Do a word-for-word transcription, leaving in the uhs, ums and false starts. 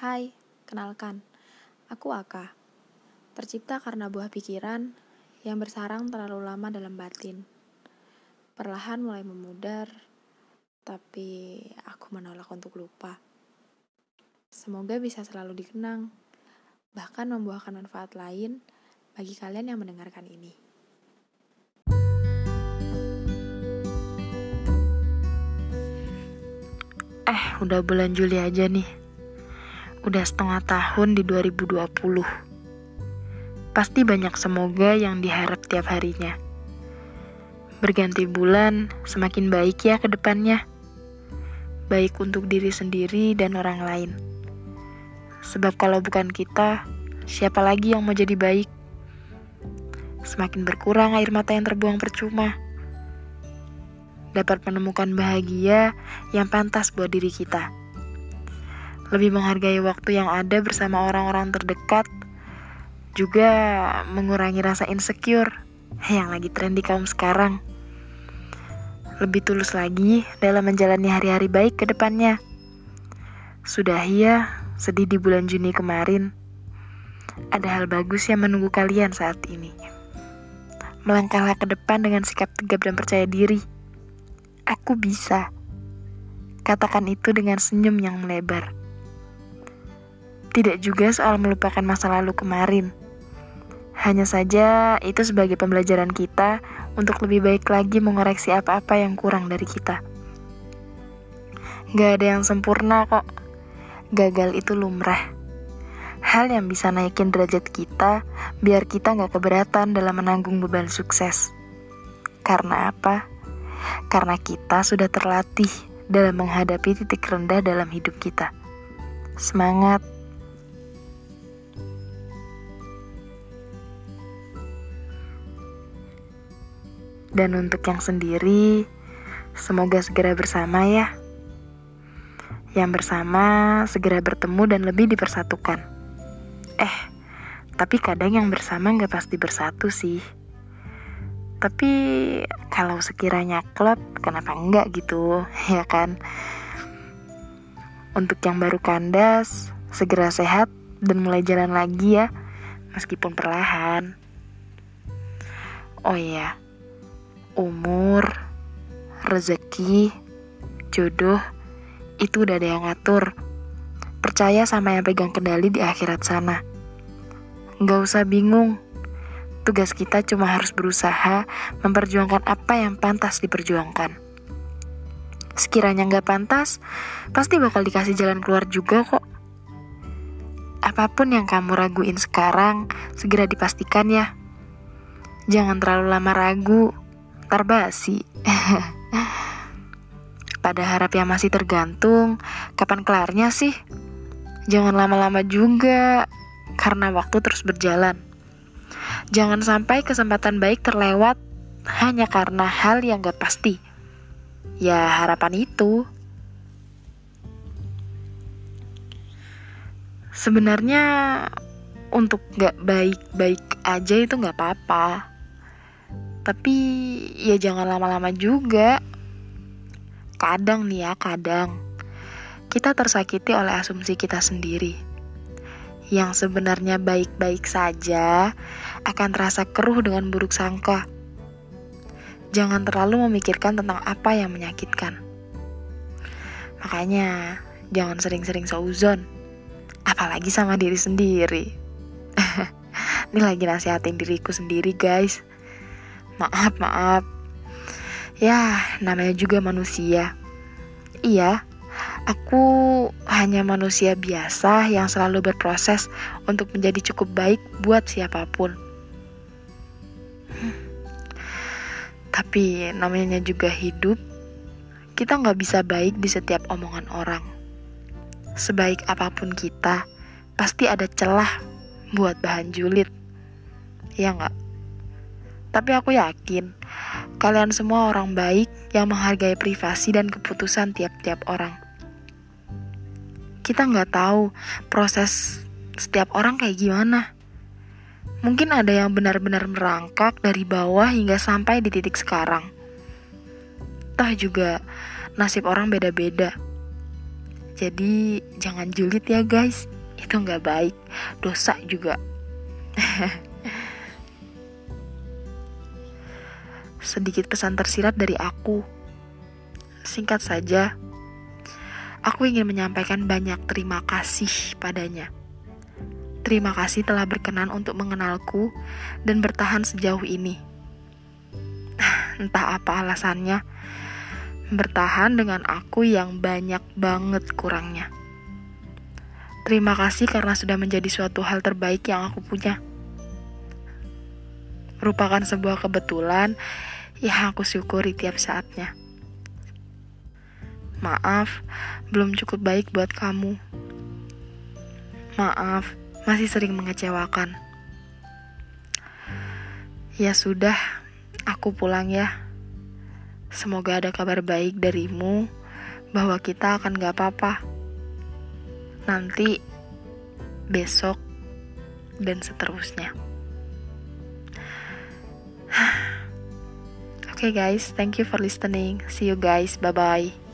Hai, kenalkan, aku Aka, tercipta karena buah pikiran yang bersarang terlalu lama dalam batin. Perlahan mulai memudar, tapi aku menolak untuk lupa. Semoga bisa selalu dikenang, bahkan membuahkan manfaat lain bagi kalian yang mendengarkan ini. Eh, udah bulan Juli aja nih. Udah setengah tahun di dua ribu dua puluh. Pasti banyak semoga yang diharap tiap harinya. Berganti bulan, semakin baik ya ke depannya. Baik untuk diri sendiri dan orang lain. Sebab kalau bukan kita, siapa lagi yang mau jadi baik? Semakin berkurang air mata yang terbuang percuma. Dapat menemukan bahagia yang pantas buat diri kita. Lebih menghargai waktu yang ada bersama orang-orang terdekat, juga mengurangi rasa insecure yang lagi tren di kaum sekarang. Lebih tulus lagi dalam menjalani hari-hari baik ke depannya. Sudah ya, sedih di bulan Juni kemarin. Ada hal bagus yang menunggu kalian saat ini. Melangkahlah ke depan dengan sikap tegap dan percaya diri. Aku bisa. Katakan itu dengan senyum yang melebar. Tidak juga soal melupakan masa lalu kemarin. Hanya saja itu sebagai pembelajaran kita untuk lebih baik lagi mengoreksi apa-apa yang kurang dari kita. Gak ada yang sempurna kok. Gagal itu lumrah. Hal yang bisa naikin derajat kita biar kita gak keberatan dalam menanggung beban sukses. Karena apa? Karena kita sudah terlatih dalam menghadapi titik rendah dalam hidup kita. Semangat! Dan untuk yang sendiri, semoga segera bersama ya. Yang bersama segera bertemu dan lebih dipersatukan. Eh, tapi kadang yang bersama gak pasti bersatu sih. Tapi kalau sekiranya klop, kenapa enggak gitu, ya kan? Untuk yang baru kandas, segera sehat dan mulai jalan lagi ya, meskipun perlahan. Oh iya, umur, rezeki, jodoh, itu udah ada yang ngatur. Percaya sama yang pegang kendali di akhirat sana. Nggak usah bingung. Tugas kita cuma harus berusaha memperjuangkan apa yang pantas diperjuangkan. Sekiranya nggak pantas, pasti bakal dikasih jalan keluar juga kok. Apapun yang kamu raguin sekarang, segera dipastikan ya. Jangan terlalu lama ragu, ntar basi. Pada harap yang masih tergantung, kapan kelarnya sih? Jangan lama-lama juga, karena waktu terus berjalan. Jangan sampai kesempatan baik terlewat hanya karena hal yang gak pasti. Ya, harapan itu. Sebenarnya untuk gak baik-baik aja itu gak apa-apa. Tapi ya jangan lama-lama juga. Kadang nih ya, kadang kita tersakiti oleh asumsi kita sendiri. Yang sebenarnya baik-baik saja akan terasa keruh dengan buruk sangka. Jangan terlalu memikirkan tentang apa yang menyakitkan. Makanya jangan sering-sering seuzon, apalagi sama diri sendiri. Ini lagi nasihatin diriku sendiri guys. Maaf, maaf. Ya, namanya juga manusia. Iya, aku hanya manusia biasa yang selalu berproses untuk menjadi cukup baik buat siapapun. Hmm. Tapi namanya juga hidup, kita gak bisa baik di setiap omongan orang. Sebaik apapun kita, pasti ada celah buat bahan julid. Ya gak? Tapi aku yakin, kalian semua orang baik yang menghargai privasi dan keputusan tiap-tiap orang. Kita nggak tahu proses setiap orang kayak gimana. Mungkin ada yang benar-benar merangkak dari bawah hingga sampai di titik sekarang. Toh juga nasib orang beda-beda. Jadi jangan julid ya guys, itu gak baik, dosa juga. Sedikit pesan tersirat dari aku. Singkat saja, aku ingin menyampaikan banyak terima kasih padanya. Terima kasih telah berkenan untuk mengenalku dan bertahan sejauh ini. Entah apa alasannya, bertahan dengan aku yang banyak banget kurangnya. Terima kasih karena sudah menjadi suatu hal terbaik yang aku punya. Merupakan sebuah kebetulan yang aku syukuri tiap saatnya. Maaf, belum cukup baik buat kamu. Maaf, masih sering mengecewakan. Ya sudah, aku pulang ya. Semoga ada kabar baik darimu bahwa kita akan gak apa-apa. Nanti, besok, dan seterusnya. Oke guys, thank you for listening. See you guys, bye-bye.